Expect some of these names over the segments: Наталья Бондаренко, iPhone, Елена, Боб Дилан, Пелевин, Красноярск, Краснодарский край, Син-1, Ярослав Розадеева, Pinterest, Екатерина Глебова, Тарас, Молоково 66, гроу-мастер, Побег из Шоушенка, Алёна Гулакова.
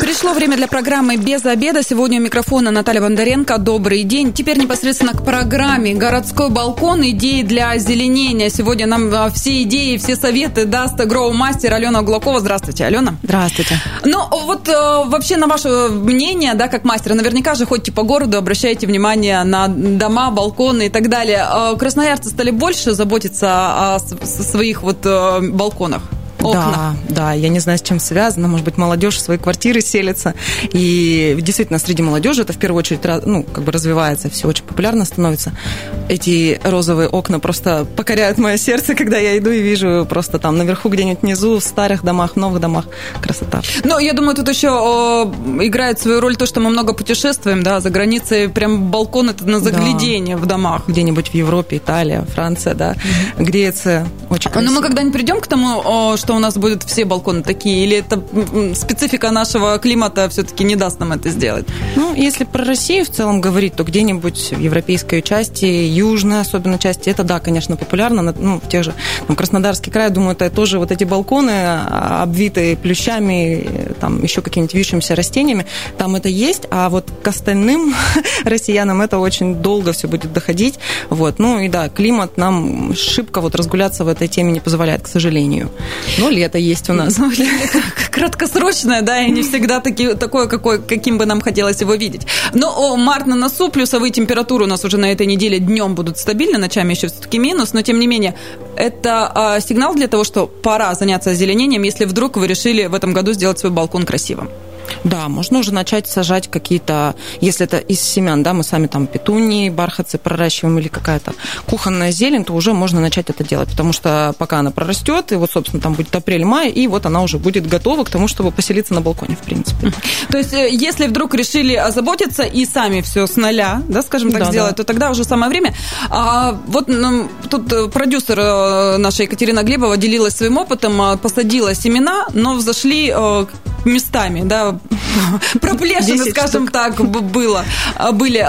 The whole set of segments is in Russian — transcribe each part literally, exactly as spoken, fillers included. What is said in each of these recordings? Пришло время для программы «Без обеда». Сегодня у микрофона Наталья Бондаренко. Добрый день. Теперь непосредственно к программе «Городской балкон. Идеи для озеленения». Сегодня нам все идеи, все советы даст гроу-мастер Алёна Гулакова. Здравствуйте, Алёна. Здравствуйте. Ну, вот вообще на ваше мнение, да, как мастера, наверняка же ходите по городу, обращаете внимание на дома, балконы и так далее. Красноярцы стали больше заботиться о своих вот балконах? Окна. Да, да, я не знаю, с чем связано. Может быть, молодежь в свои квартиры селится. И действительно, среди молодежи это в первую очередь, ну, как бы развивается, все очень популярно становится. Эти розовые окна просто покоряют мое сердце, когда я иду и вижу просто там наверху, где-нибудь внизу, в старых домах, в новых домах. Красота. Ну, я думаю, тут еще о, играет свою роль то, что мы много путешествуем, да, за границей. Прям балкон это на заглядение, да, в домах. Где-нибудь в Европе, Италия, Франция, да, mm-hmm. Греция. Очень красиво. Но мы когда-нибудь придем к тому, о, что у нас будут все балконы такие, или это специфика нашего климата все-таки не даст нам это сделать? Ну, если про Россию в целом говорить, то где-нибудь в европейской части, южной особенно части, это, да, конечно, популярно. Ну, в тех же, ну, Краснодарский край, думаю, это тоже вот эти балконы, обвитые плющами, там еще какими-нибудь вьющимися растениями, там это есть, а вот к остальным россиянам это очень долго все будет доходить. Вот. Ну и да, климат нам шибко вот разгуляться в этой теме не позволяет, к сожалению. Ну, лето есть у нас. Краткосрочное, да, и не всегда таки, такое, какой, каким бы нам хотелось его видеть. Но март на носу, плюсовые температуры у нас уже на этой неделе днем будут стабильны, ночами еще все-таки минус, но тем не менее, это сигнал для того, что пора заняться озеленением, если вдруг вы решили в этом году сделать свой балкон красивым. Да, можно уже начать сажать какие-то, если это из семян, да, мы сами там петунии, бархатцы проращиваем или какая-то кухонная зелень, то уже можно начать это делать, потому что пока она прорастет, и вот, собственно, там будет апрель-май, и вот она уже будет готова к тому, чтобы поселиться на балконе, в принципе. То есть, если вдруг решили озаботиться и сами все с нуля, да, скажем так, да, сделать, да, то тогда уже самое время. А вот ну, тут продюсер наша Екатерина Глебова делилась своим опытом, посадила семена, но взошли местами, да, проплешины, скажем штук. так, было, были.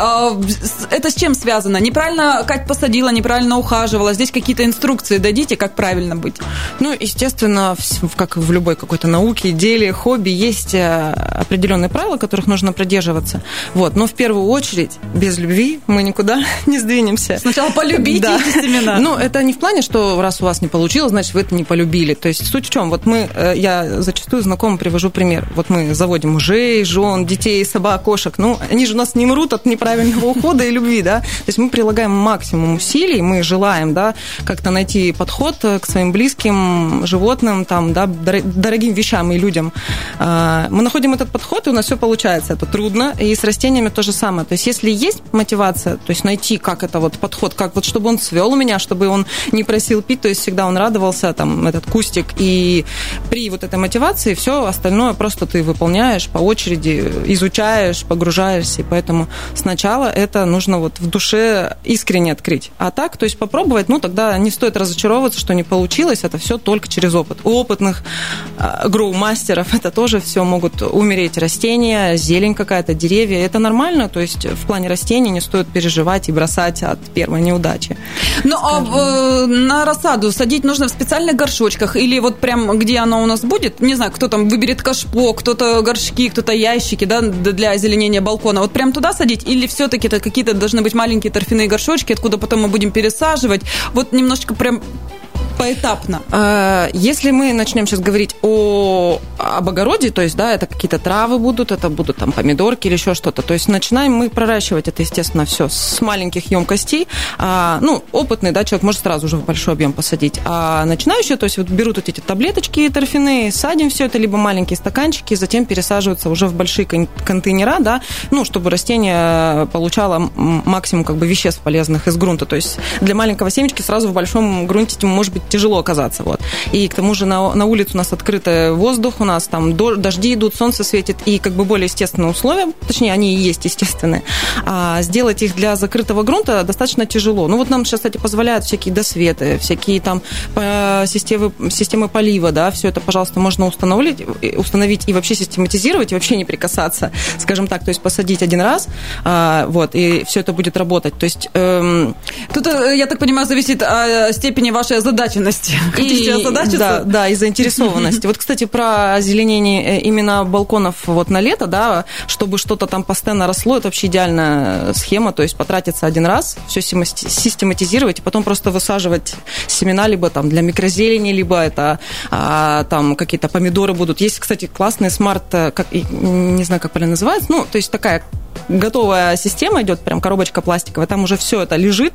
Это с чем связано? Неправильно Кать посадила, неправильно ухаживала. Здесь какие-то инструкции дадите, как правильно быть? Ну, естественно, как в любой какой-то науке, деле, хобби, есть определенные правила, которых нужно придерживаться. Вот. Но в первую очередь, без любви мы никуда не сдвинемся. Сначала полюбите да. эти семена. Ну, это не в плане, что раз у вас не получилось, значит, вы это не полюбили. То есть суть в чем? Вот мы, я зачастую знакомым привожу пример. Вот мы заводим уже мужей, жен, детей, собак, кошек. Ну, они же у нас не мрут от неправильного ухода и любви, да. То есть мы прилагаем максимум усилий, мы желаем, да, как-то найти подход к своим близким, животным, там, да, дорогим вещам и людям. Мы находим этот подход, и у нас все получается. Это трудно, и с растениями то же самое. То есть если есть мотивация, то есть найти, как это вот подход, как вот чтобы он цвел у меня, чтобы он не просил пить, то есть всегда он радовался, там, этот кустик. И при вот этой мотивации все остальное просто ты выполняешь, по очереди изучаешь, погружаешься, и поэтому сначала это нужно вот в душе искренне открыть. А так, то есть попробовать, ну, тогда не стоит разочаровываться, что не получилось, это все только через опыт. У опытных гроу-мастеров это тоже все могут умереть растения, зелень какая-то, деревья, это нормально, то есть в плане растений не стоит переживать и бросать от первой неудачи. Ну, а на рассаду садить нужно в специальных горшочках или вот прям где оно у нас будет, не знаю, кто там выберет кашпо, кто-то горшки, кто-то ящики, да, для озеленения балкона. Вот прям туда садить? Или все-таки это какие-то должны быть маленькие торфяные горшочки, откуда потом мы будем пересаживать? Вот немножечко прям поэтапно. Если мы начнем сейчас говорить о, об огороде, то есть, да, это какие-то травы будут, это будут там помидорки или еще что-то. То есть начинаем мы проращивать это, естественно, все с маленьких емкостей. А, ну, опытный, да, человек может сразу же в большой объем посадить. А начинающие, то есть, вот берут вот эти таблеточки торфяные, садим все это, либо маленькие стаканчики, затем пересаживаются уже в большие кон- контейнера, да, ну, чтобы растение получало максимум, как бы, веществ полезных из грунта. То есть для маленького семечки сразу в большом грунте, может быть, тяжело оказаться. Вот. И к тому же на, на улице у нас открытый воздух, у нас там дожди идут, солнце светит, и как бы более естественные условия, точнее, они и есть естественные. А сделать их для закрытого грунта достаточно тяжело. Ну вот нам сейчас, кстати, позволяют всякие досветы, всякие там системы, системы полива, да, все это, пожалуйста, можно установить, установить и вообще систематизировать, и вообще не прикасаться, скажем так, то есть посадить один раз, вот, и все это будет работать. То есть... Эм... Тут, я так понимаю, зависит от степени вашей озадаченности. Хотите озадачиться? Да, да, и заинтересованности. Вот, кстати, про озеленение именно балконов вот на лето, да, чтобы что-то там постоянно росло, это вообще идеальная схема, то есть потратиться один раз, все систематизировать, и потом просто высаживать семена либо там для микрозелени, либо это а, там какие-то помидоры будут. Есть, кстати, классные смарт, как, не знаю, как правильно называется, ну, то есть такая готовая система идет, прям коробочка пластиковая, там уже все это лежит,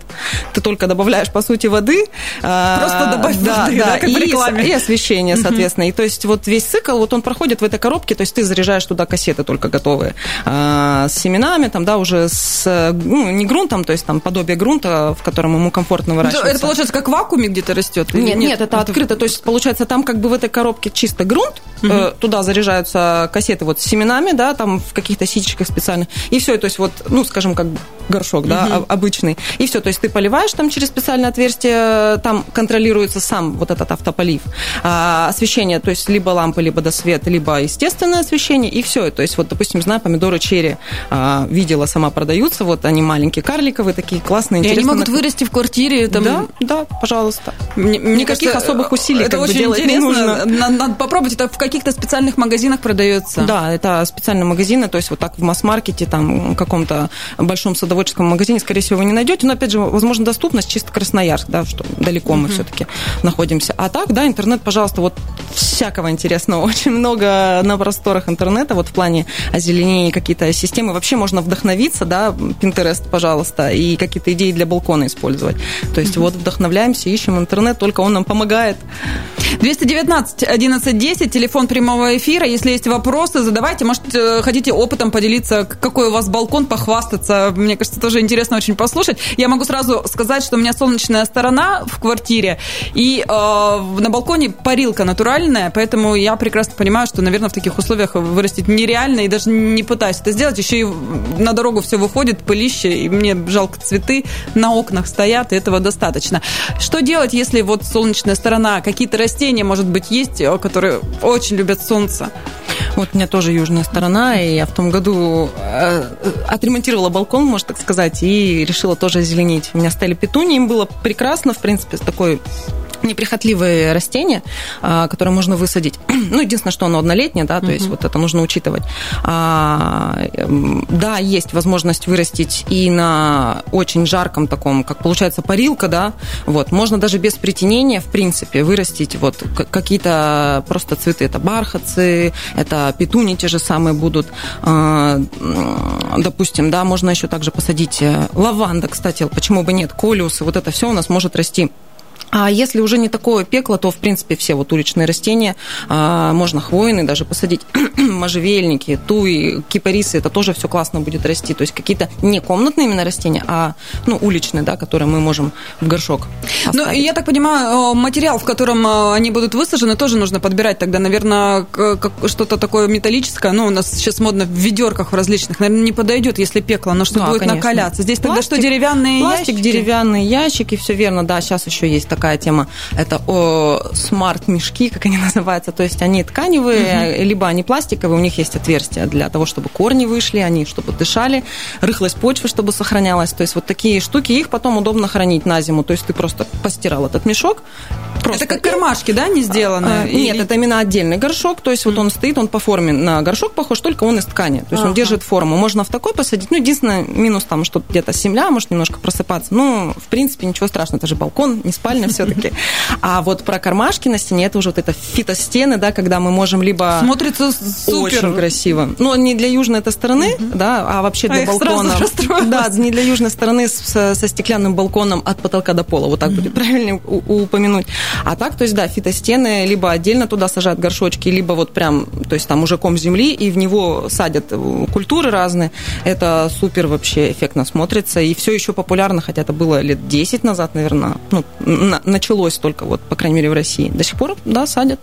ты только добавляешь, по сути, воды. Просто добавь да, воды, да, да, как и, в рекламе. И освещение, соответственно. Uh-huh. И то есть вот весь цикл, вот он проходит в этой коробке, то есть ты заряжаешь туда кассеты только готовые а, с семенами, там, да, уже с, ну, не грунтом, то есть там подобие грунта, в котором ему комфортно выращиваться. Это, это получается как в вакууме где-то растет? Нет, нет, нет, это открыто, то есть получается там как бы в этой коробке чисто грунт, uh-huh. э, туда заряжаются кассеты вот с семенами, да, там в каких-то ситечках специальных, и все, то есть вот, ну, скажем, как горшок, да, uh-huh. обычный, и все, то есть ты поливаешь там через специальное отверстие, там контролируется сам вот этот автополив, а, освещение, то есть либо лампы, либо досвет, либо естественное освещение, и все, то есть вот, допустим, знаю, помидоры черри а, видела, сама продаются, вот они маленькие, карликовые, такие классные, интересные. И они могут на... вырасти в квартире? Там... Да, да, пожалуйста. Мне, Никаких кажется, особых усилий это очень делать интересно. Не нужно. Надо, надо попробовать, это в каких-то специальных магазинах продается. Да, это специальные магазины, то есть вот так в масс-маркете, там, в каком-то большом садоводческом магазине, скорее всего, вы не найдете. Но, опять же, возможно, доступность чисто Красноярск, да, что далеко uh-huh. мы все-таки находимся. А так, да, интернет, пожалуйста, вот всякого интересного. Очень много на просторах интернета, вот в плане озеленения, какие-то системы. Вообще можно вдохновиться, да, Pinterest, пожалуйста, и какие-то идеи для балкона использовать. То есть uh-huh. вот вдохновляемся, ищем интернет, только он нам помогает. двести девятнадцать одиннадцать десять, телефон прямого эфира. Если есть вопросы, задавайте. Может, хотите опытом поделиться, какой у вас балкон, похвастаться. Мне кажется, тоже интересно очень послушать. Я могу сразу сказать, что у меня солнечная сторона в квартире, и э, на балконе парилка натуральная, поэтому я прекрасно понимаю, что, наверное, в таких условиях вырастить нереально, и даже не пытаюсь это сделать. Еще и на дорогу все выходит, пылище, и мне жалко цветы, на окнах стоят, и этого достаточно. Что делать, если вот солнечная сторона, какие-то растения, может быть, есть, которые очень любят солнце? Вот у меня тоже южная сторона, и я в том году отремонтировала балкон, можно так сказать, и решила тоже озеленить. У меня стояли петунии, им было прекрасно, в принципе, такой... неприхотливые растения, которые можно высадить. Ну, единственное, что оно однолетнее, да, то uh-huh. есть вот это нужно учитывать. А, да, есть возможность вырастить и на очень жарком таком, как получается парилка, да, вот. Можно даже без притенения, в принципе, вырастить вот какие-то просто цветы. Это бархатцы, это петуни те же самые будут. А, допустим, да, можно еще также посадить лаванда, кстати, почему бы нет, колиусы, вот это все у нас может расти. А если уже не такое пекло, то, в принципе, все вот уличные растения, а, можно хвойные даже посадить, можжевельники, туи, кипарисы, это тоже все классно будет расти. То есть какие-то не комнатные именно растения, а ну, уличные, да, которые мы можем в горшок оставить. Ну, я так понимаю, материал, в котором они будут высажены, тоже нужно подбирать тогда, наверное, что-то такое металлическое. Ну, у нас сейчас модно в ведерках в различных, наверное, не подойдет, если пекло, но что да, будет конечно. Накаляться. Здесь пластик, тогда что, деревянные пластик, ящики? Пластик, деревянные ящики, все верно, да, сейчас еще есть такая Такая тема, это о, смарт-мешки, как они называются, то есть они тканевые, uh-huh. либо они пластиковые, у них есть отверстия для того, чтобы корни вышли, они чтобы дышали, рыхлость почвы, чтобы сохранялась, то есть вот такие штуки, их потом удобно хранить на зиму, то есть ты просто постирал этот мешок. Просто. Это как кармашки, да, не сделаны? А, или... Нет, это именно отдельный горшок, то есть uh-huh. вот он стоит, он по форме на горшок похож, только он из ткани, то есть uh-huh. он держит форму, можно в такой посадить, ну, единственное, минус там, что где-то земля может немножко просыпаться, ну, в принципе, ничего страшного, это же балкон, не спальня, все-таки. А вот про кармашки на стене, это уже вот это фитостены, да, когда мы можем либо... Смотрится супер. Очень красиво. Ну, не для южной этой стороны, uh-huh. да, а вообще для а балкона. Да, не для южной стороны с, со стеклянным балконом от потолка до пола, вот так uh-huh. будет правильно у- упомянуть. А так, то есть, да, фитостены либо отдельно туда сажают горшочки, либо вот прям, то есть там уже ком земли, и в него садят культуры разные. Это супер вообще эффектно смотрится. И все еще популярно, хотя это было лет десять назад, наверное, ну, на- началось только, вот, по крайней мере, в России. До сих пор, да, садят.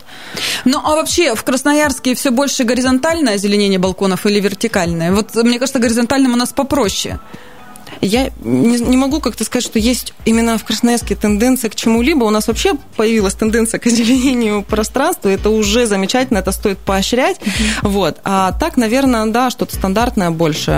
Ну, а вообще в Красноярске все больше горизонтальное озеленение балконов или вертикальное? Вот, мне кажется, горизонтальным у нас попроще. Я не, не могу как-то сказать, что есть именно в Красноярске тенденция к чему-либо. У нас вообще появилась тенденция к озеленению пространства. Это уже замечательно, это стоит поощрять. Mm-hmm. Вот. А так, наверное, да, что-то стандартное больше.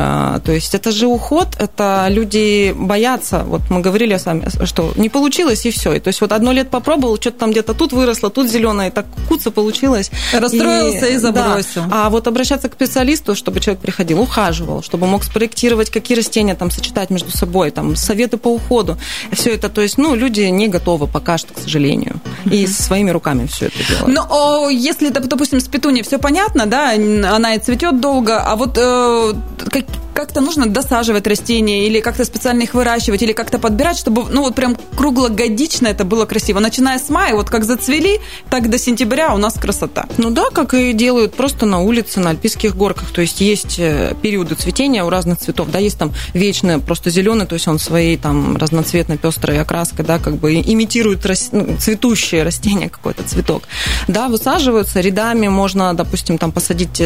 То есть это же уход, это люди боятся. Вот мы говорили сами, что не получилось, и все. И, то есть вот одно лет попробовал, что-то там где-то тут выросло, тут зеленое, и так куца получилось. Расстроился и, и забросил. Да. А вот обращаться к специалисту, чтобы человек приходил, ухаживал, чтобы мог спроектировать, какие растения там сочетать между собой, там, советы по уходу. Все это, то есть, ну, люди не готовы пока что, к сожалению. Mm-hmm. И своими руками все это делают. Но если, допустим, с петунией все понятно, да, она и цветет долго, а вот э, как, как-то нужно досаживать растения или как-то специально их выращивать, или как-то подбирать, чтобы, ну, вот прям круглогодично это было красиво. Начиная с мая, вот как зацвели, так до сентября у нас красота. Ну да, как и делают просто на улице, на альпийских горках. То есть, есть периоды цветения у разных цветов, да, есть там вечное просто зеленый, то есть он своей там разноцветной пестрой окраской, да, как бы имитирует рас... ну, цветущее растение, какой-то цветок. Да, высаживаются рядами, можно, допустим, там посадить,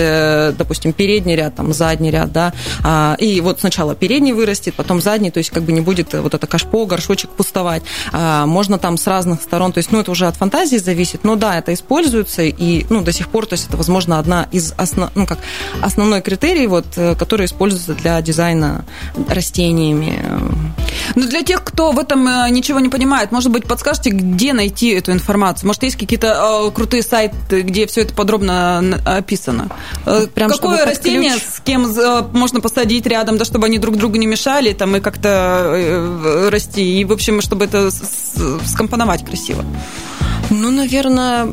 допустим, передний ряд, там задний ряд, да, и вот сначала передний вырастет, потом задний, то есть как бы не будет вот это кашпо, горшочек пустовать. Можно там с разных сторон, то есть, ну, это уже от фантазии зависит, но да, это используется, и, ну, до сих пор, то есть это, возможно, одна из основ... ну, как основной критерий, вот, который используется для дизайна растений. Ну, для тех, кто в этом ничего не понимает, может быть, подскажете, где найти эту информацию? Может, есть какие-то э, крутые сайты, где все это подробно описано? Прям, какое растение с кем можно посадить рядом, да, чтобы они друг другу не мешали там, и как-то э, расти, и, в общем, чтобы это скомпоновать красиво? Ну, наверное...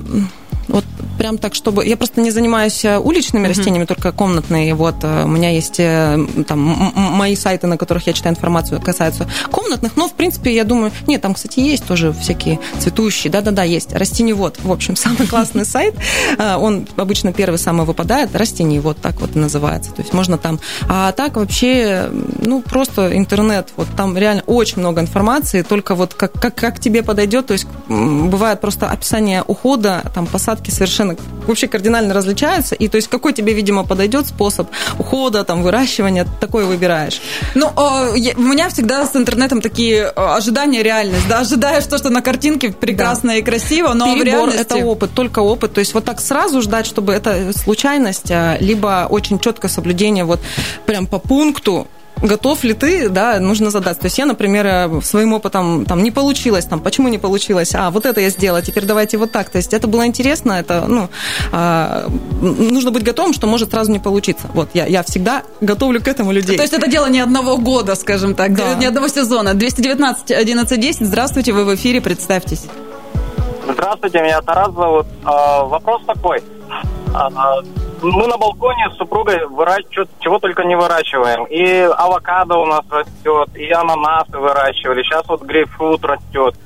Вот прям так, чтобы... Я просто не занимаюсь уличными mm-hmm. растениями, только комнатные. Вот у меня есть там мои сайты, на которых я читаю информацию, касаются комнатных. Но, в принципе, я думаю... Нет, там, кстати, есть тоже всякие цветущие. Да-да-да, есть. Растениевод. В общем, самый классный сайт. Он обычно первый самый выпадает. Растениевод, так вот называется. То есть можно там... А так вообще, ну, просто интернет. Вот там реально очень много информации. Только вот как, как, как тебе подойдет. То есть бывает просто описание ухода, там, посадки совершенно вообще кардинально различаются, и то есть какой тебе, видимо, подойдет способ ухода, там, выращивания, такой выбираешь. Ну, у меня всегда с интернетом такие ожидания, реальность, да, ожидаешь то, что на картинке прекрасно, да, и красиво, но перебор в реальности... это опыт, только опыт, то есть вот так сразу ждать, чтобы это случайность, либо очень четкое соблюдение вот прям по пункту, готов ли ты, да, нужно задать. То есть я, например, своим опытом там не получилось, там, почему не получилось, а вот это я сделала, теперь давайте вот так. То есть это было интересно, это, ну, а, нужно быть готовым, что может сразу не получиться. Вот, я, я всегда готовлю к этому людей. То есть это дело не одного года, скажем так, да, не одного сезона. двести девятнадцать одиннадцать десять, здравствуйте, вы в эфире, представьтесь. Здравствуйте, меня Тарас зовут. А, вопрос такой. А, мы на балконе с супругой выращиваем, чего только не выращиваем. И авокадо у нас растет, и ананасы выращивали, сейчас вот грейпфрут растет.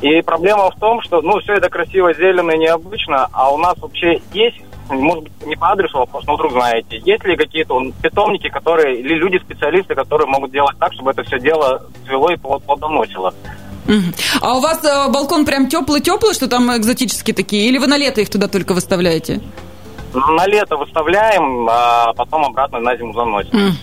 И проблема в том, что, ну, все это красиво, зелено и необычно, а у нас вообще есть, может быть, не по адресу вопрос, но вдруг знаете, есть ли какие-то питомники, которые, или люди-специалисты, которые могут делать так, чтобы это все дело цвело и плодоносило? А у вас балкон прям теплый-теплый, что там экзотические такие? Или вы на лето их туда только выставляете? На лето выставляем, а потом обратно на зиму заносим.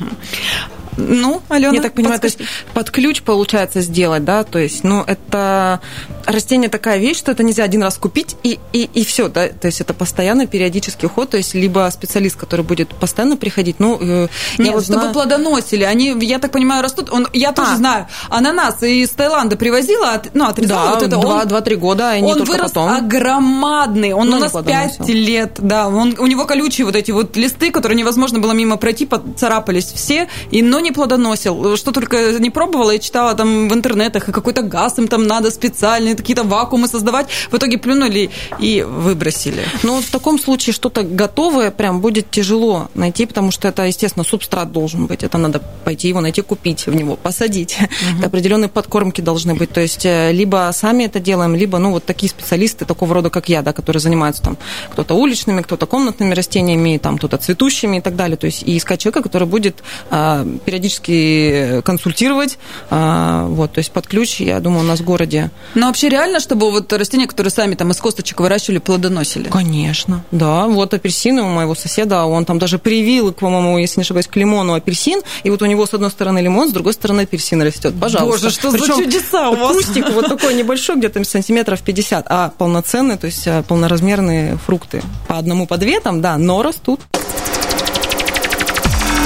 Ну, Алена, я так понимаю, подсказ... то есть под ключ получается сделать, да, то есть, ну, это растение такая вещь, что это нельзя один раз купить и, и, и все, да, то есть это постоянно периодический уход, то есть либо специалист, который будет постоянно приходить, ну, э, нет, вот чтобы знаю... плодоносили, они, я так понимаю, растут, он, я а. тоже знаю, ананас из Таиланда привозила, от, ну, отрезала, да, вот это два, он... два-три года, и не только потом. Он вырос огромадный, он, ну, у нас пять лет, да, он, у него колючие вот эти вот листы, которые невозможно было мимо пройти, поцарапались все, и, но не плодоносил, что только не пробовала, я читала там в интернетах, и какой-то газ им там надо специальный, какие-то вакуумы создавать, в итоге плюнули и выбросили. Но в таком случае что-то готовое прям будет тяжело найти, потому что это, естественно, субстрат должен быть, это надо пойти его найти, купить, в него посадить. Угу. Определенные подкормки должны быть, то есть либо сами это делаем, либо, ну, вот такие специалисты такого рода, как я, да, которые занимаются там кто-то уличными, кто-то комнатными растениями, там кто-то цветущими и так далее, то есть и искать человека, который будет а, периодически консультировать, а, вот, то есть под ключ, я думаю, у нас в городе. Но вообще реально, чтобы вот растения, которые сами там из косточек выращивали, плодоносили? Конечно, да, вот апельсины у моего соседа, он там даже привил, по-моему, если не ошибаюсь, к лимону апельсин, и вот у него с одной стороны лимон, с другой стороны апельсин растет, пожалуйста. Боже, что Причем за чудеса у вас! Кустик вот такой небольшой, где-то сантиметров пятьдесят, а полноценные, то есть полноразмерные фрукты. По одному, по две там, да, но растут.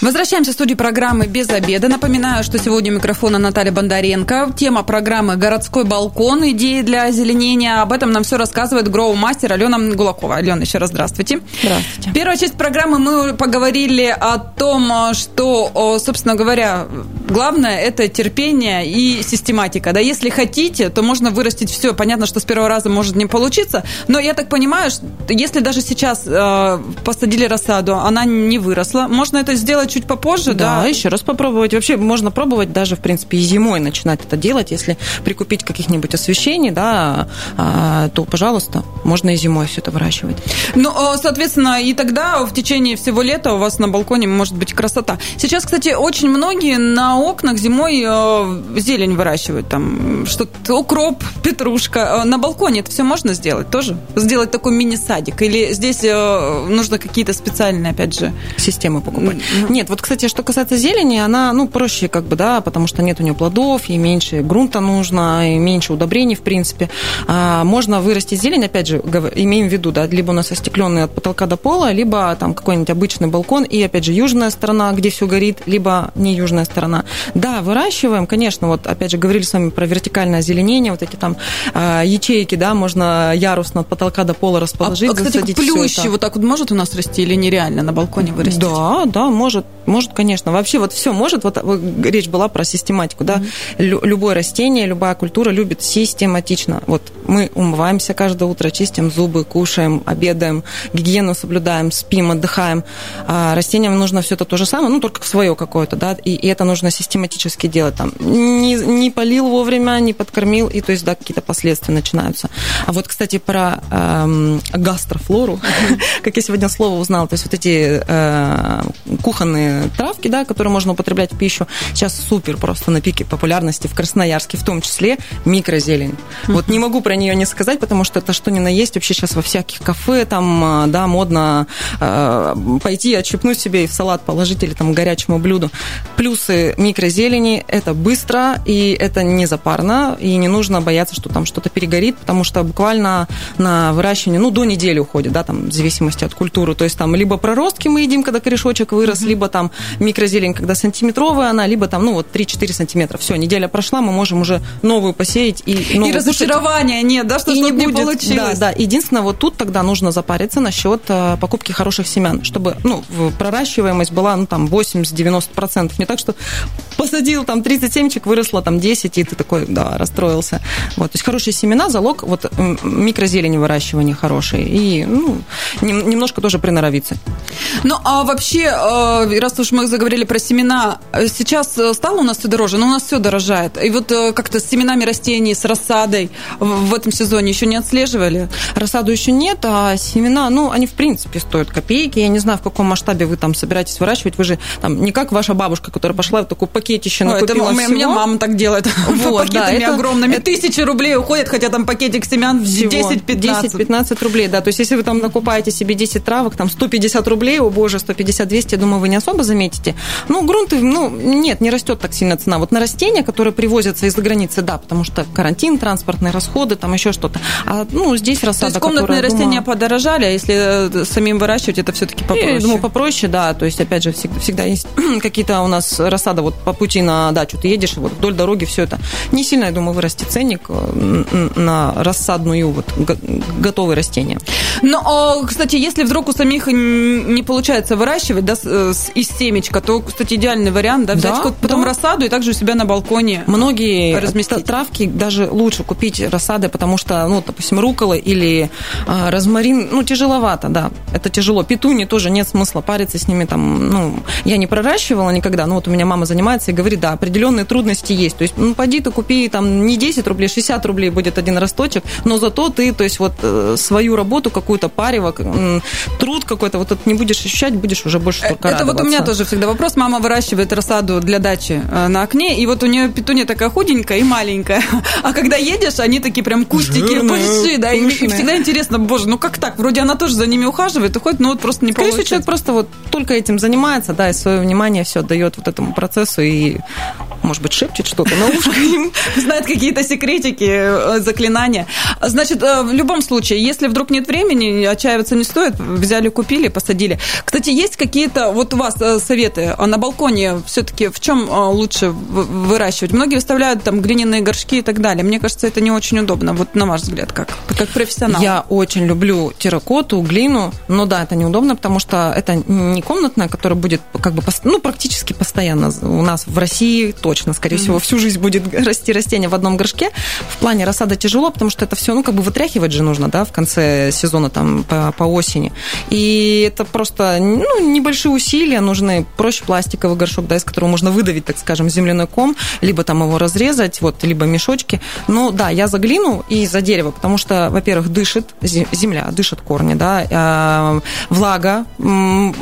Возвращаемся в студию программы «Без обеда». Напоминаю, что сегодня у микрофона Наталья Бондаренко. Тема программы «Городской балкон. Идеи для озеленения». Об этом нам все рассказывает гроу-мастер Алёна Гулакова. Алёна, еще раз здравствуйте. Здравствуйте. В первой части программы мы поговорили о том, что, собственно говоря, главное – это терпение и систематика. Да, если хотите, то можно вырастить все. Понятно, что с первого раза может не получиться, но я так понимаю, что если даже сейчас посадили рассаду, она не выросла, можно это сделать чуть попозже, да? Да, еще раз попробовать. Вообще можно пробовать даже, в принципе, и зимой начинать это делать. Если прикупить каких-нибудь освещений, да, то, пожалуйста, можно и зимой все это выращивать. Ну, соответственно, и тогда в течение всего лета у вас на балконе может быть красота. Сейчас, кстати, очень многие на окнах зимой зелень выращивают. Там что-то, укроп, петрушка. На балконе это все можно сделать тоже? Сделать такой мини-садик? Или здесь нужно какие-то специальные, опять же... Системы покупать? Ну, нет, вот, кстати, что касается зелени, она, ну, проще, как бы, да, потому что нет у нее плодов, и меньше грунта нужно, и меньше удобрений, в принципе. А можно вырастить зелень, опять же, имеем в виду, да, либо у нас остекленный от потолка до пола, либо там какой-нибудь обычный балкон, и, опять же, южная сторона, где все горит, либо не южная сторона. Да, выращиваем, конечно, вот, опять же, говорили с вами про вертикальное озеленение, вот эти там а, ячейки, да, можно ярусно от потолка до пола расположить. А, кстати, плющи вот так вот может у нас расти или нереально на балконе вырастить? Да, да, может. Может, конечно. Вообще вот все может. Вот речь была про систематику, да. Mm-hmm. Любое растение, любая культура любит систематично. Вот мы умываемся каждое утро, чистим зубы, кушаем, обедаем, гигиену соблюдаем, спим, отдыхаем. А растениям нужно все это то же самое, ну, только свое какое-то, да. И, и это нужно систематически делать. Там не, не полил вовремя, не подкормил, и то есть, да, какие-то последствия начинаются. А вот, кстати, про эм, гастрофлору, как я сегодня слово узнала, то есть вот эти кухонные травки, да, которые можно употреблять в пищу. Сейчас супер просто на пике популярности в Красноярске, в том числе микрозелень. Mm-hmm. Вот не могу про нее не сказать, потому что это что ни на есть вообще сейчас во всяких кафе, там, да, модно э, пойти, отщипнуть себе и в салат положить или там к горячему блюду. Плюсы микрозелени – это быстро, и это не запарно, и не нужно бояться, что там что-то перегорит, потому что буквально на выращивание, ну, до недели уходит, да, там, в зависимости от культуры. То есть там либо проростки мы едим, когда корешочек вырос, mm-hmm. либо там микрозелень, когда сантиметровая она, либо там, ну, вот три-четыре сантиметра. Все, неделя прошла, мы можем уже новую посеять. И, и новую разочарования кушать. Нет, да, что, что не, не получилось. Да, да. Единственное, вот тут тогда нужно запариться насчет э, покупки хороших семян, чтобы, ну, проращиваемость была, ну, там, восемьдесят-девяносто процентов. Не так, что посадил там тридцать семечек, выросло там десять, и ты такой, да, расстроился. Вот. То есть хорошие семена, залог вот микрозелени выращивания хорошие. И, ну, нем, немножко тоже приноровиться. Ну, а вообще... Э, раз уж мы заговорили про семена, сейчас стало у нас все дороже, но у нас все дорожает. И вот как-то с семенами растений, с рассадой в этом сезоне еще не отслеживали? Рассаду еще нет, а семена, ну, они в принципе стоят копейки. Я не знаю, в каком масштабе вы там собираетесь выращивать. Вы же там не как ваша бабушка, которая пошла в такую пакетище накупила. О, это, всего. У меня мама так делает. Вот, пакетами, да, это, огромными. Это... Тысячи рублей уходят, хотя там пакетик семян всего десять-пятнадцать. десять-пятнадцать рублей, да. То есть если вы там накупаете себе десять травок, там сто пятьдесят рублей, о боже, сто пятьдесят-двести, я думаю, поэтому вы не особо заметите. Ну, грунты, ну, нет, не растет так сильно цена. Вот на растения, которые привозятся из-за границы, да, потому что карантин, транспортные расходы, там еще что-то. А, ну, здесь рассада, которая... То есть комнатные которая, растения думаю, подорожали, а если самим выращивать, это все-таки попроще? Я думаю, попроще, да. То есть, опять же, всегда, всегда есть какие-то у нас рассада вот по пути на дачу. Ты едешь, вот вдоль дороги все это. Не сильно, я думаю, вырастет ценник на рассадную вот готовые растения. Но, кстати, если вдруг у самих не получается выращивать, да, из семечка, то, кстати, идеальный вариант, да, взять да, потом да. рассаду и также у себя на балконе многие разместить. Травки даже лучше купить рассады, потому что, ну, допустим, руккола или а, розмарин, ну, тяжеловато, да, это тяжело. Петуни тоже нет смысла париться с ними там, ну, я не проращивала никогда, но вот у меня мама занимается и говорит, да, определенные трудности есть, то есть, ну, пойди ты купи там не десять рублей, шестьдесят рублей будет один росточек, но зато ты, то есть, вот свою работу какую-то, парево, труд какой-то, вот это не будешь ощущать, будешь уже больше только это радоваться. Вот у меня тоже всегда вопрос, мама выращивает рассаду для дачи на окне, и вот у нее петунья такая худенькая и маленькая, а когда едешь, они такие прям кустики, большие, да, и, и всегда интересно, боже, ну как так, вроде она тоже за ними ухаживает, уходит, но вот просто не получается. Конечно, человек просто вот только этим занимается, да, и свое внимание все отдает вот этому процессу и, может быть, шепчет что-то на ушко им, знает какие-то секретики, заклинания. Значит, в любом случае, если вдруг нет времени, отчаиваться не стоит, взяли, купили, посадили. Кстати, есть какие-то вот у вас советы на балконе все-таки в чем лучше выращивать? Многие вставляют там глиняные горшки и так далее. Мне кажется, это не очень удобно. Вот на ваш взгляд, как, как профессионал. Я очень люблю терракоту, глину, но да, это неудобно, потому что это не комнатная, которая будет как бы, ну, практически постоянно у нас в России точно, скорее mm-hmm. всего, всю жизнь будет расти растение в одном горшке. В плане рассада тяжело, потому что это все, ну, как бы вытряхивать же нужно, да, в конце сезона, там, по, по осени. И это просто, ну, небольшие усилия нужны. Проще пластиковый горшок, да, из которого можно выдавить, так скажем, земляной ком, либо там его разрезать, вот, либо мешочки. Но да, я за глину и за дерево, потому что, во-первых, дышит земля, дышит корни, да, влага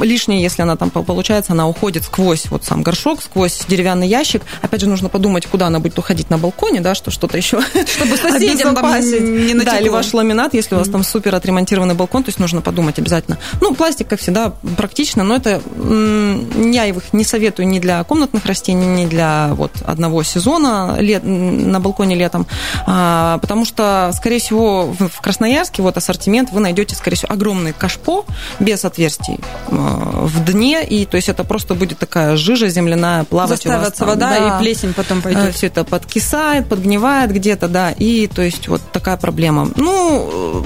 лишняя, если она там получается, она уходит сквозь вот сам горшок, сквозь деревянный ящик. Опять же, нужно подумать, куда она будет уходить на балконе, да, что что-то еще, чтобы соседям там не натекло. Да, или ваш ламинат, если у вас там супер отремонтированный балкон, то есть нужно подумать обязательно. Ну, пластик, как всегда, практично, но это я их не советую ни для комнатных растений, ни для вот одного сезона лет, на балконе летом, а, потому что, скорее всего, в, в Красноярске вот ассортимент вы найдете, скорее всего, огромный кашпо без отверстий а, в дне, и то есть это просто будет такая жижа земляная плавать у вас там, вода, да, и плесень потом пойдет. А, все это подкисает, подгнивает где-то, да, и то есть вот такая проблема. Ну,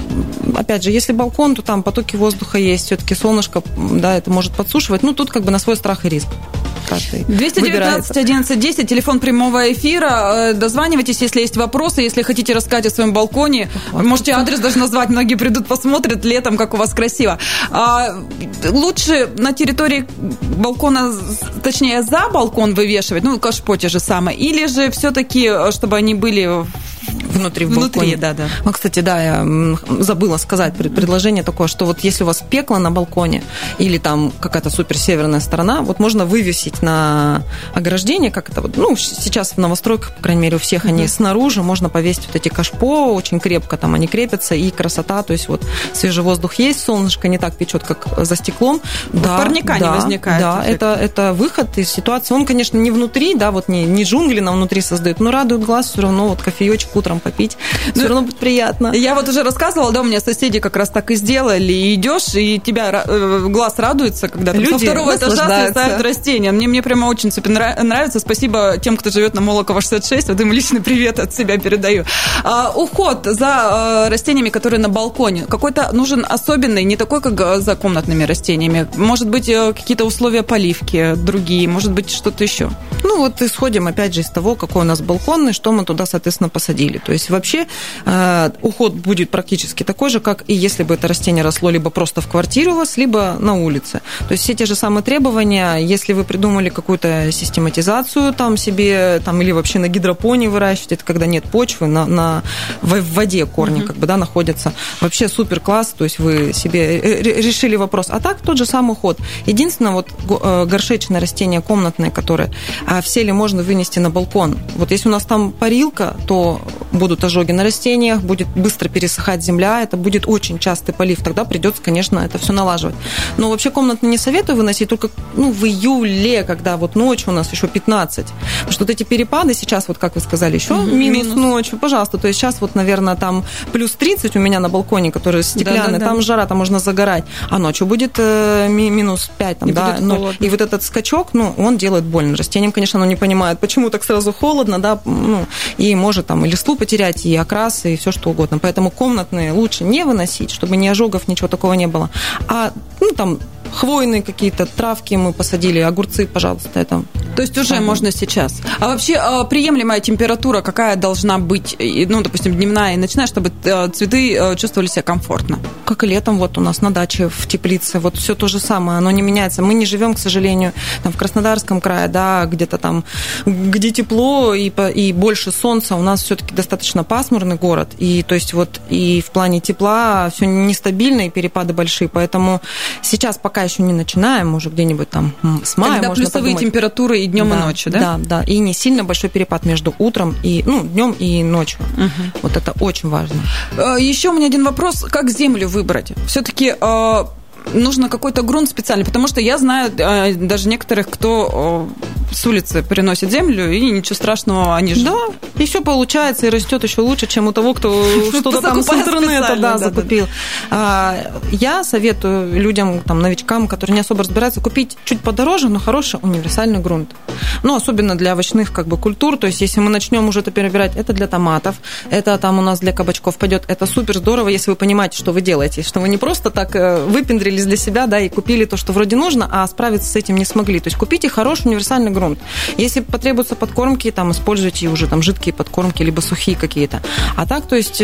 опять же, если балкон, то там потоки воздуха есть, все-таки солнышко, да, это может подсушивать, ну, тут как бы на свой страх и риск. двести девятнадцать одиннадцать десять, телефон прямого эфира. Дозванивайтесь, если есть вопросы, если хотите рассказать о своем балконе. О, можете адрес даже назвать, многие придут, посмотрят летом, как у вас красиво. А, лучше на территории балкона, точнее, за балкон вывешивать, ну, кашпо те же самые, или же все-таки, чтобы они были... Внутри, в балконе, да, да. Ну, кстати, да, я забыла сказать предложение такое, что вот если у вас пекло на балконе или там какая-то суперсеверная сторона, вот можно вывесить на ограждение, как это вот, ну, сейчас в новостройках, по крайней мере, у всех они mm-hmm. снаружи, можно повесить вот эти кашпо, очень крепко там они крепятся, и красота, то есть вот свежий воздух есть, солнышко не так печет, как за стеклом. Вот да, парника да, не возникает. Да, это, это выход из ситуации. Он, конечно, не внутри, да, вот не, не джунгли нам внутри создает, но радует глаз все равно, вот кофеечек утром попить, все ну, равно будет приятно. Я вот уже рассказывала, да, у меня соседи как раз так и сделали, и идешь, и тебя э, глаз радуется, когда там, люди со второго этажа ставят растения. Мне, мне прямо очень нравится. Спасибо тем, кто живет на Молоково шестьдесят шесть, вот им личный привет от себя передаю. А, уход за э, растениями, которые на балконе, какой-то нужен особенный, не такой, как за комнатными растениями. Может быть, э, какие-то условия поливки другие, может быть, что-то еще. Ну вот исходим, опять же, из того, какой у нас балконный, что мы туда, соответственно, посадили. То есть вообще э, уход будет практически такой же, как и если бы это растение росло либо просто в квартире у вас, либо на улице. То есть все те же самые требования, если вы придумали какую-то систематизацию там себе, там, или вообще на гидропонии выращивать, это когда нет почвы, на, на, в, в воде корни mm-hmm. как бы, да, находятся. Вообще супер класс, то есть вы себе решили вопрос. А так тот же самый уход. Единственное, вот горшечное растение комнатное, которое в селе можно вынести на балкон. Вот если у нас там парилка, то будут ожоги на растениях, будет быстро пересыхать земля, это будет очень частый полив, тогда придется, конечно, это все налаживать. Но вообще комнатные не советую выносить только ну, в июле, когда вот ночью у нас еще пятнадцать. Потому что вот эти перепады сейчас, вот как вы сказали, еще mm-hmm. минус, минус ночью, пожалуйста. То есть сейчас вот, наверное, там плюс тридцать у меня на балконе, который стеклянный, да-да-да. Там жара, там можно загорать. А ночью будет э, минус пять, там, и да, ноль. И вот этот скачок, ну, он делает больно растениям, конечно, оно не понимает, почему так сразу холодно, да, ну, и может там и листву потерять, и окрас, и все что угодно. Поэтому комнатные лучше не выносить, чтобы ни ожогов, ничего такого не было. А, ну, там, хвойные какие-то травки мы посадили, огурцы, пожалуйста, это... То есть уже ага. можно сейчас. А вообще приемлемая температура какая должна быть, ну, допустим, дневная и ночная, чтобы цветы чувствовали себя комфортно? Как и летом вот у нас на даче в теплице, вот все то же самое, оно не меняется. Мы не живем, к сожалению, там в Краснодарском крае, да, где-то там, где тепло и, и больше солнца. У нас все-таки достаточно пасмурный город, и то есть вот и в плане тепла все нестабильно и перепады большие, поэтому сейчас пока еще не начинаем, уже где-нибудь там с мая когда можно плюсовые подумать. Температуры и днем, да, и ночью, да? Да, да, и не сильно большой перепад между утром и, ну, днем и ночью. Угу. Вот это очень важно. Еще у меня один вопрос, как землю выбрать? Все-таки э, нужно какой-то грунт специальный, потому что я знаю э, даже некоторых, кто э, с улицы приносит землю, и ничего страшного, они же... Да, и все получается, и растет еще лучше, чем у того, кто что-то там с интернета закупил. Я советую людям, новичкам, которые не особо разбираются, купить чуть подороже, но хороший универсальный грунт. Ну, особенно для овощных как бы культур, то есть если мы начнем уже это перебирать, это для томатов, это там у нас для кабачков пойдет, это супер здорово, если вы понимаете, что вы делаете, что вы не просто так выпендрились для себя, да, и купили то, что вроде нужно, а справиться с этим не смогли. То есть купите хороший универсальный грунт. Если потребуются подкормки, там используйте уже там жидкие подкормки, либо сухие какие-то. А так, то есть...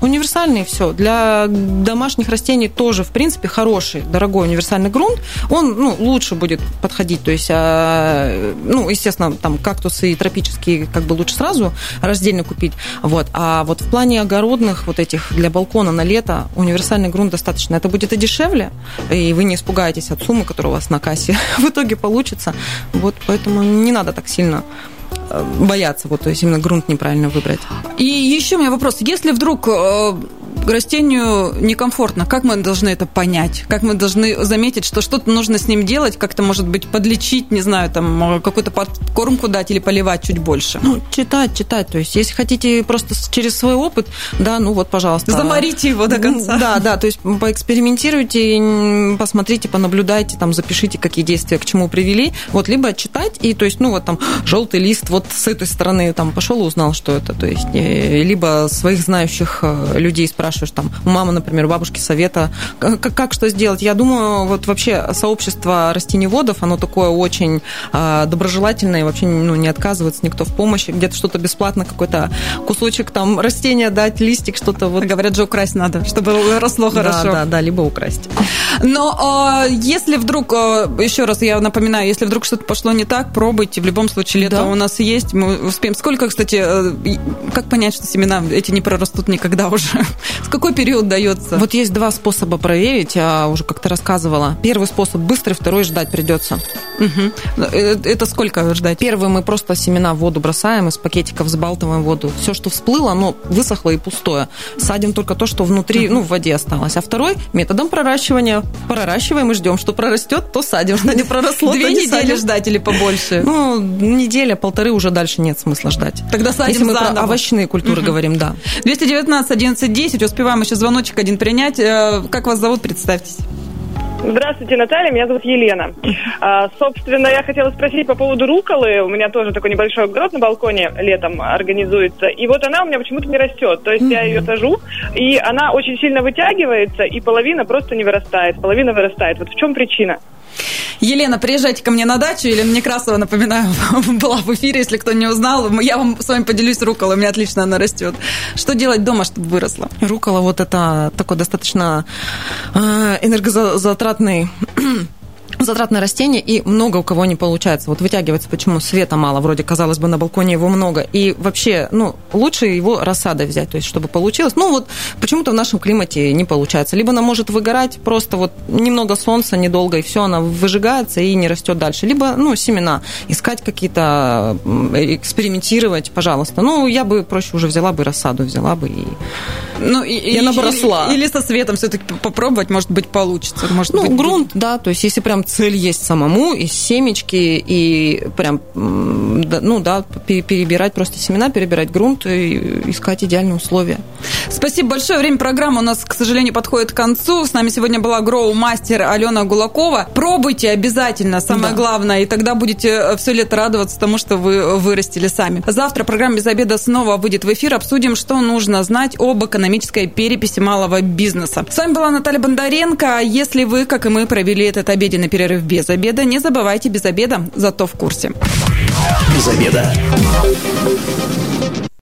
Универсальный все. Для домашних растений тоже, в принципе, хороший, дорогой универсальный грунт. Он, ну, лучше будет подходить. То есть, ну, естественно, там кактусы и тропические как бы лучше сразу раздельно купить. Вот. А вот в плане огородных вот этих для балкона на лето универсальный грунт достаточно. Это будет и дешевле, и вы не испугаетесь от суммы, которая у вас на кассе в итоге получится. Вот, поэтому не надо так сильно... бояться, вот, то есть именно грунт неправильно выбрать. И еще у меня вопрос. Если вдруг э, растению некомфортно, как мы должны это понять? Как мы должны заметить, что что-то нужно с ним делать, как-то, может быть, подлечить, не знаю, там, какую-то подкормку дать или поливать чуть больше? Ну, читать, читать. То есть, если хотите просто через свой опыт, да, ну вот, пожалуйста. Заморите его до конца. Да, да, то есть поэкспериментируйте, посмотрите, понаблюдайте, там, запишите, какие действия к чему привели. Вот, либо читать, и, то есть, ну, вот там, желтый лист, вот с этой стороны там пошел и узнал, что это. То есть, либо своих знающих людей спрашиваешь, там, мама, например, бабушки совета, как, как что сделать. Я думаю, вот вообще сообщество растениеводов, оно такое очень э, доброжелательное, вообще ну, не отказывается никто в помощи. Где-то что-то бесплатно, какой-то кусочек там растения дать, листик, что-то вот. Говорят же, украсть надо, чтобы росло хорошо. Да, да, да, либо украсть. Но э, если вдруг, э, еще раз я напоминаю, если вдруг что-то пошло не так, пробуйте. В любом случае, лето да. у нас есть, мы успеем. Сколько, кстати, как понять, что семена эти не прорастут никогда уже? С какой период дается? Вот есть два способа проверить, я уже как-то рассказывала. Первый способ быстрый, второй ждать придется. Угу. Это сколько ждать? Первый мы просто семена в воду бросаем, из пакетиков взбалтываем воду. Все, что всплыло, оно высохло и пустое. Садим только то, что внутри, ну, в воде осталось. А второй методом проращивания. Проращиваем и ждем, что прорастет, то садим, что не проросло, то не садим. Две недели ждать или побольше? Ну, неделя, полторы уже дальше нет смысла ждать. Тогда садим заново. Если мы про овощные культуры угу. говорим, да. двести девятнадцать одиннадцать десять. Успеваем еще звоночек один принять. Как вас зовут? Представьтесь. Здравствуйте, Наталья, меня зовут Елена. А, собственно, я хотела спросить по поводу рукколы. У меня тоже такой небольшой огород на балконе летом организуется. И вот она у меня почему-то не растет. То есть mm-hmm. я ее сажу, и она очень сильно вытягивается, и половина просто не вырастает. Половина вырастает. Вот в чем причина? Елена, приезжайте ко мне на дачу. Елена Некрасова, напоминаю, была в эфире, если кто не узнал. Я вам с вами поделюсь рукколой, у меня отлично она растет. Что делать дома, чтобы выросла? Руккола, вот это такой достаточно энергозатратный затратное растение, и много у кого не получается. Вот вытягивается, почему света мало, вроде, казалось бы, на балконе его много. И вообще, ну, лучше его рассадой взять, то есть, чтобы получилось. Ну, вот почему-то в нашем климате не получается. Либо она может выгорать, просто вот немного солнца, недолго, и все, она выжигается и не растет дальше. Либо, ну, семена. Искать какие-то, экспериментировать, пожалуйста. Ну, я бы проще уже взяла бы рассаду, взяла бы и... Ну, и, и она бы росла. Или, или со светом все-таки попробовать, может быть, получится. Может ну, быть, грунт, да, то есть, если прям цель есть самому, и семечки, и прям, ну, да, перебирать просто семена, перебирать грунт и искать идеальные условия. Спасибо большое. Время программы у нас, к сожалению, подходит к концу. С нами сегодня была гроу-мастер Алёна Гулакова. Пробуйте обязательно, самое да. главное, и тогда будете все лето радоваться тому, что вы вырастили сами. Завтра программа «Без обеда» снова выйдет в эфир. Обсудим, что нужно знать об экономической переписи малого бизнеса. С вами была Наталья Бондаренко. Если вы, как и мы, провели этот обеденный перерыв без обеда, не забывайте «Без обеда», зато в курсе. Без обеда.